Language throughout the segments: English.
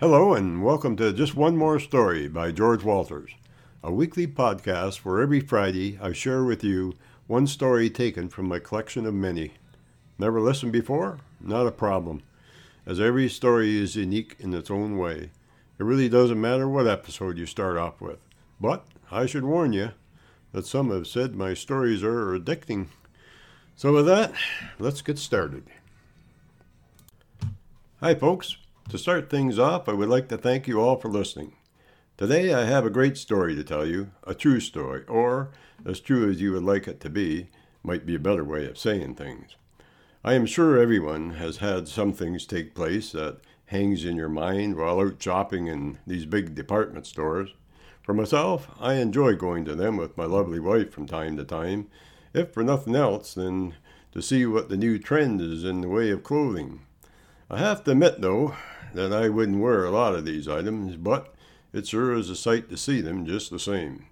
Hello and welcome to Just One More Story by George Walters, a weekly podcast where every Friday I share with you one story taken from my collection of many. Never listened before? Not a problem, as every story is unique in its own way. It really doesn't matter what episode you start off with. But I should warn you that some have said my stories are addicting. So with that, let's get started. Hi folks. To start things off, I would like to thank you all for listening. Today I have a great story to tell you, a true story, or as true as you would like it to be, might be a better way of saying things. I am sure everyone has had some things take place that hangs in your mind while out shopping in these big department stores. For myself, I enjoy going to them with my lovely wife from time to time, if for nothing else than to see what the new trend is in the way of clothing. I have to admit, though, that I wouldn't wear a lot of these items, but it sure is a sight to see them just the same.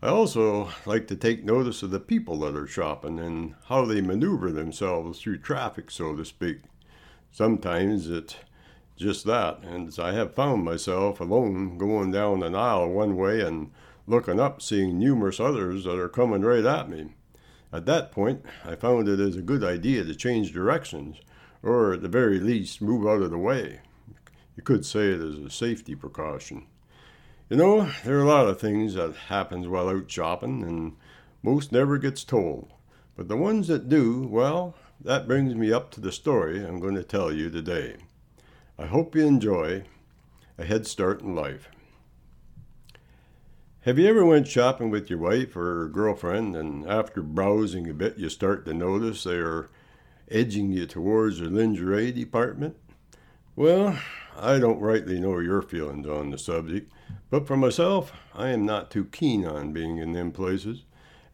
I also like to take notice of the people that are shopping and how they maneuver themselves through traffic, so to speak. Sometimes it's just that, and I have found myself alone going down an aisle one way and looking up, seeing numerous others that are coming right at me. At that point, I found it is a good idea to change directions, or at the very least, move out of the way. You could say it is a safety precaution. You know, there are a lot of things that happens while out shopping, and most never gets told. But the ones that do, well, that brings me up to the story I'm going to tell you today. I hope you enjoy a head start in life. Have you ever went shopping with your wife or girlfriend, and after browsing a bit, you start to notice they are edging you towards the lingerie department? Well, I don't rightly know your feelings on the subject, but for myself, I am not too keen on being in them places,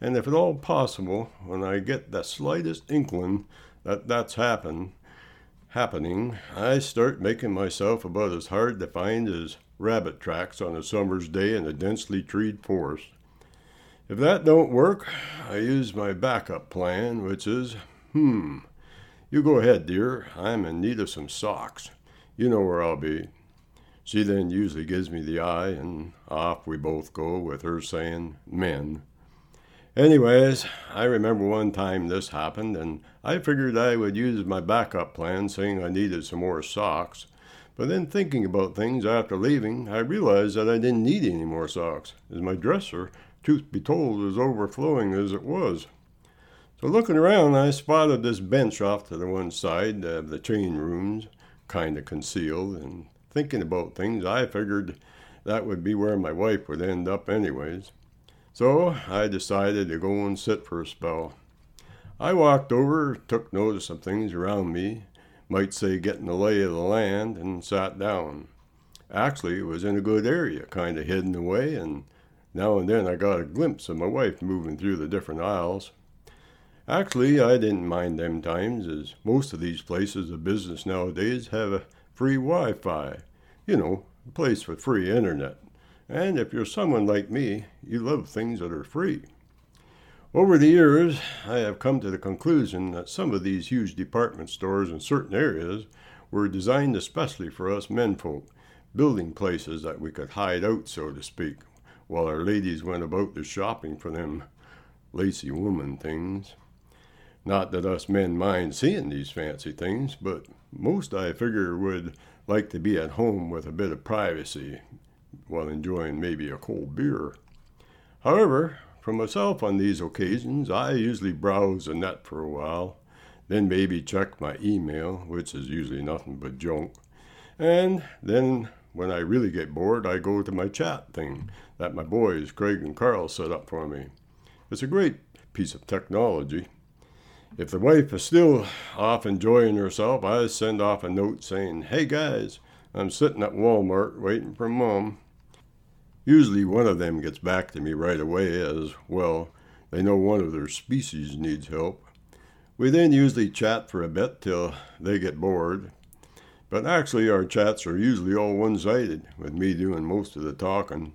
and if at all possible, when I get the slightest inkling that that's happening, I start making myself about as hard to find as rabbit tracks on a summer's day in a densely treed forest. If that don't work, I use my backup plan, which is, you go ahead, dear, I'm in need of some socks. You know where I'll be. She then usually gives me the eye, and off we both go with her saying, men. Anyways, I remember one time this happened, and I figured I would use my backup plan, saying I needed some more socks. But then thinking about things after leaving, I realized that I didn't need any more socks, as my dresser, truth be told, was overflowing as it was. So looking around, I spotted this bench off to the one side of the chain rooms, kind of concealed, and thinking about things, I figured that would be where my wife would end up anyways. So I decided to go and sit for a spell. I walked over, took notice of things around me, might say getting the lay of the land, and sat down. Actually, it was in a good area, kind of hidden away, and now and then I got a glimpse of my wife moving through the different aisles. Actually, I didn't mind them times, as most of these places of business nowadays have a free Wi-Fi. You know, a place with free internet. And if you're someone like me, you love things that are free. Over the years, I have come to the conclusion that some of these huge department stores in certain areas were designed especially for us menfolk, building places that we could hide out, so to speak, while our ladies went about their shopping for them lacy woman things. Not that us men mind seeing these fancy things, but most I figure would like to be at home with a bit of privacy while enjoying maybe a cold beer. However, for myself on these occasions, I usually browse the net for a while, then maybe check my email, which is usually nothing but junk, and then when I really get bored, I go to my chat thing that my boys Craig and Carl set up for me. It's a great piece of technology. If the wife is still off enjoying herself, I send off a note saying, "Hey guys, I'm sitting at Walmart waiting for Mom." Usually one of them gets back to me right away as, well, they know one of their species needs help. We then usually chat for a bit till they get bored. But actually our chats are usually all one-sided, with me doing most of the talking.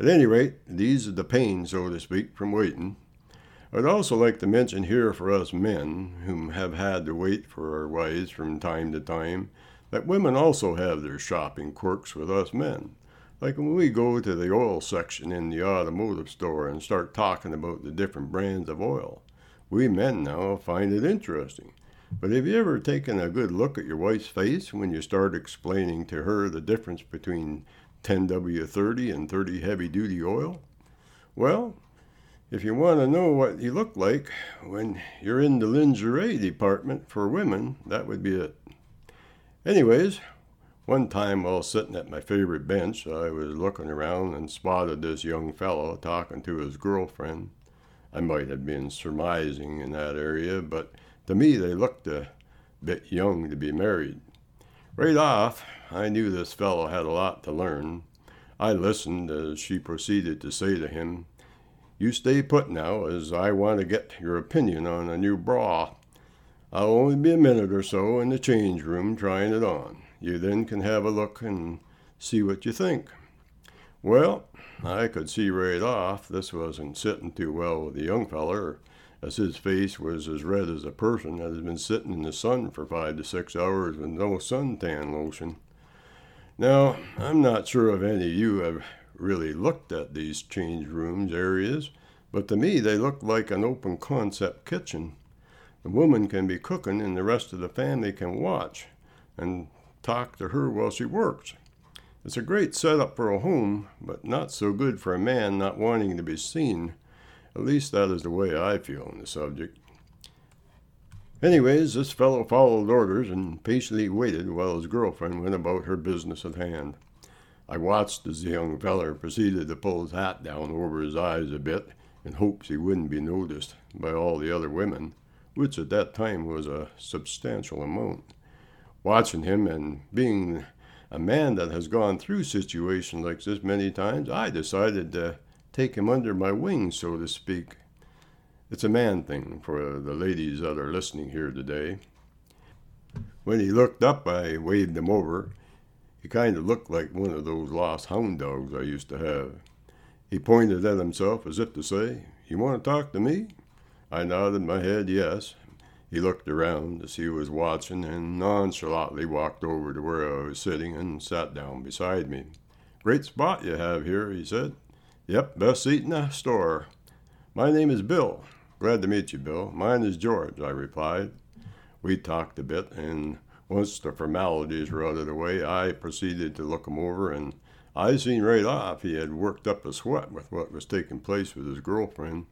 At any rate, these are the pain, so to speak, from waiting. I'd also like to mention here for us men, whom have had to wait for our wives from time to time, that women also have their shopping quirks with us men. Like when we go to the oil section in the automotive store and start talking about the different brands of oil. We men now find it interesting. But have you ever taken a good look at your wife's face when you start explaining to her the difference between 10W30 and 30 heavy-duty oil? Well, if you want to know what you look like when you're in the lingerie department for women, that would be it. Anyways, one time while sitting at my favorite bench, I was looking around and spotted this young fellow talking to his girlfriend. I might have been surmising in that area, but to me they looked a bit young to be married. Right off, I knew this fellow had a lot to learn. I listened as she proceeded to say to him, "You stay put now, as I want to get your opinion on a new bra. I'll only be a minute or so in the change room trying it on. You then can have a look and see what you think." Well, I could see right off this wasn't sitting too well with the young feller, as his face was as red as a person that has been sitting in the sun for 5 to 6 hours with no suntan lotion. Now, I'm not sure if any of you have really looked at these change rooms areas, but to me they look like an open concept kitchen. The woman can be cooking and the rest of the family can watch and talk to her while she works. It's a great setup for a home, but not so good for a man not wanting to be seen. At least that is the way I feel on the subject. Anyways, this fellow followed orders and patiently waited while his girlfriend went about her business at hand. I watched as the young feller proceeded to pull his hat down over his eyes a bit in hopes he wouldn't be noticed by all the other women, which at that time was a substantial amount. Watching him and being a man that has gone through situations like this many times, I decided to take him under my wing, so to speak. It's a man thing for the ladies that are listening here today. When he looked up, I waved him over. He kind of looked like one of those lost hound dogs I used to have. He pointed at himself as if to say, "You want to talk to me?" I nodded my head yes. He looked around as he was watching and nonchalantly walked over to where I was sitting and sat down beside me. "Great spot you have here," he said. "Yep, best seat in the store. My name is Bill." "Glad to meet you, Bill. Mine is George," I replied. We talked a bit, and once the formalities were out of the way, I proceeded to look him over, and I seen right off he had worked up a sweat with what was taking place with his girlfriend.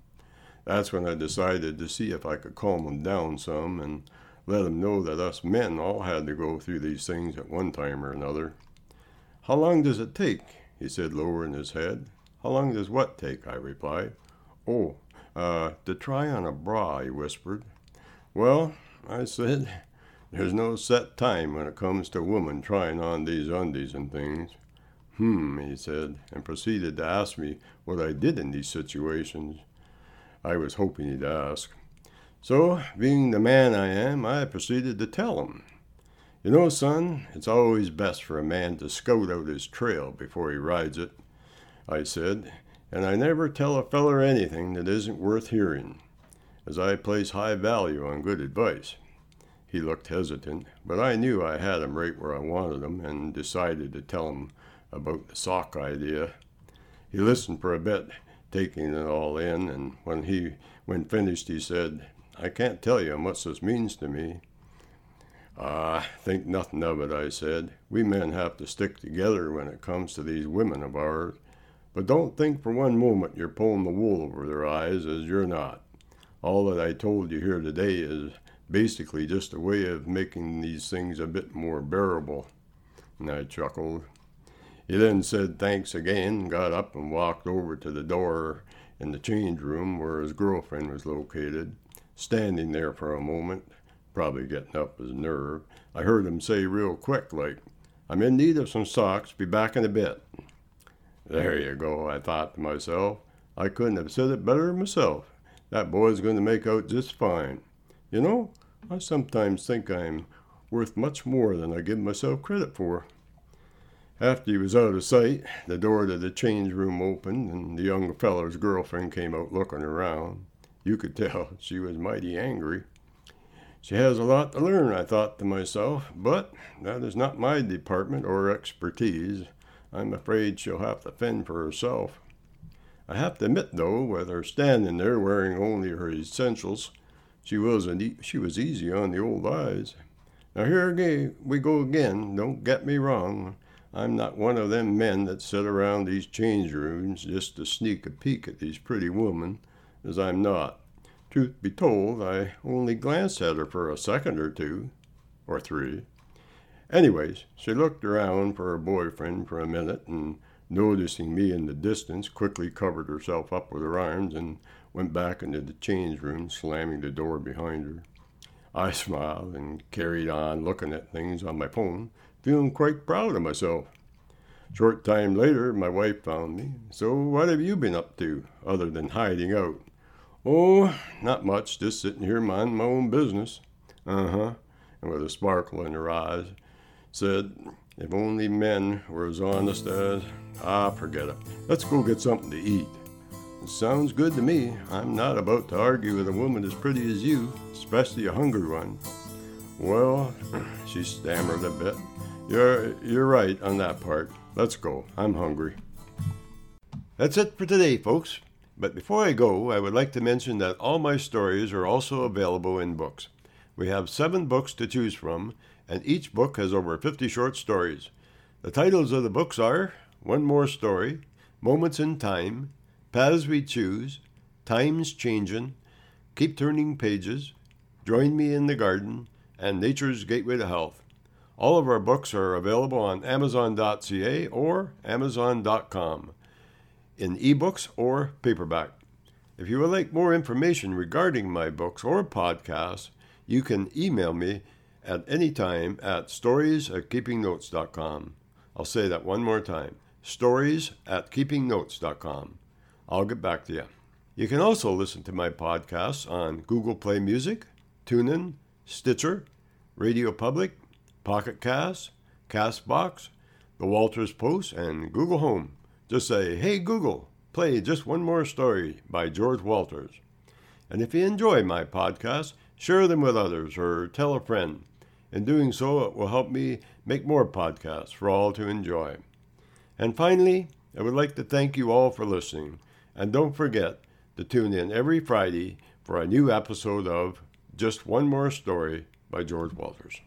That's when I decided to see if I could calm him down some and let him know that us men all had to go through these things at one time or another. "How long does it take?" he said, lowering his head. "How long does what take?" I replied. "Oh, to try on a bra," he whispered. "Well," I said, "there's no set time when it comes to women trying on these undies and things." He said, and proceeded to ask me what I did in these situations. I was hoping he'd ask. So, being the man I am, I proceeded to tell him. "You know, son, it's always best for a man to scout out his trail before he rides it," I said, "and I never tell a feller anything that isn't worth hearing, as I place high value on good advice." He looked hesitant, but I knew I had him right where I wanted him and decided to tell him about the sock idea. He listened for a bit, taking it all in, and when finished, he said, "I can't tell you how much this means to me." "Ah, think nothing of it," I said. "We men have to stick together when it comes to these women of ours. But don't think for one moment you're pulling the wool over their eyes, as you're not. All that I told you here today is basically just a way of making these things a bit more bearable." And I chuckled. He then said thanks again, got up and walked over to the door in the change room where his girlfriend was located. Standing there for a moment, probably getting up his nerve, I heard him say real quick, like, "I'm in need of some socks, be back in a bit." There you go, I thought to myself. I couldn't have said it better myself. That boy's going to make out just fine. You know, I sometimes think I'm worth much more than I give myself credit for. After he was out of sight, the door to the change room opened, and the young feller's girlfriend came out looking around. You could tell she was mighty angry. She has a lot to learn, I thought to myself, but that is not my department or expertise. I'm afraid she'll have to fend for herself. I have to admit, though, with her standing there wearing only her essentials, she was easy on the old eyes. Now here we go again, don't get me wrong. I'm not one of them men that sit around these change rooms just to sneak a peek at these pretty women, as I'm not. Truth be told, I only glanced at her for a second or two, or three. Anyways, she looked around for her boyfriend for a minute, and noticing me in the distance, quickly covered herself up with her arms and went back into the change room, slamming the door behind her. I smiled and carried on looking at things on my phone, feeling quite proud of myself. Short time later, my wife found me. So what have you been up to, other than hiding out? Oh, not much, just sitting here minding my own business. Uh-huh, and with a sparkle in her eyes, said, if only men were as honest as... Ah, forget it. Let's go get something to eat. It sounds good to me. I'm not about to argue with a woman as pretty as you, especially a hungry one. Well, she stammered a bit. You're right on that part. Let's go. I'm hungry. That's it for today, folks. But before I go, I would like to mention that all my stories are also available in books. We have 7 books to choose from, and each book has over 50 short stories. The titles of the books are One More Story, Moments in Time, Paths We Choose, Time's Changin', Keep Turning Pages, Join Me in the Garden, and Nature's Gateway to Health. All of our books are available on Amazon.ca or Amazon.com, in ebooks or paperback. If you would like more information regarding my books or podcasts, you can email me at any time at storiesatkeepingnotes.com. I'll say that one more time, storiesatkeepingnotes.com. I'll get back to you. You can also listen to my podcasts on Google Play Music, TuneIn, Stitcher, Radio Public, Pocket Cast, Castbox, The Walters Post, and Google Home. Just say, hey Google, play Just One More Story by George Walters. And if you enjoy my podcast, share them with others or tell a friend. In doing so, it will help me make more podcasts for all to enjoy. And finally, I would like to thank you all for listening. And don't forget to tune in every Friday for a new episode of Just One More Story by George Walters.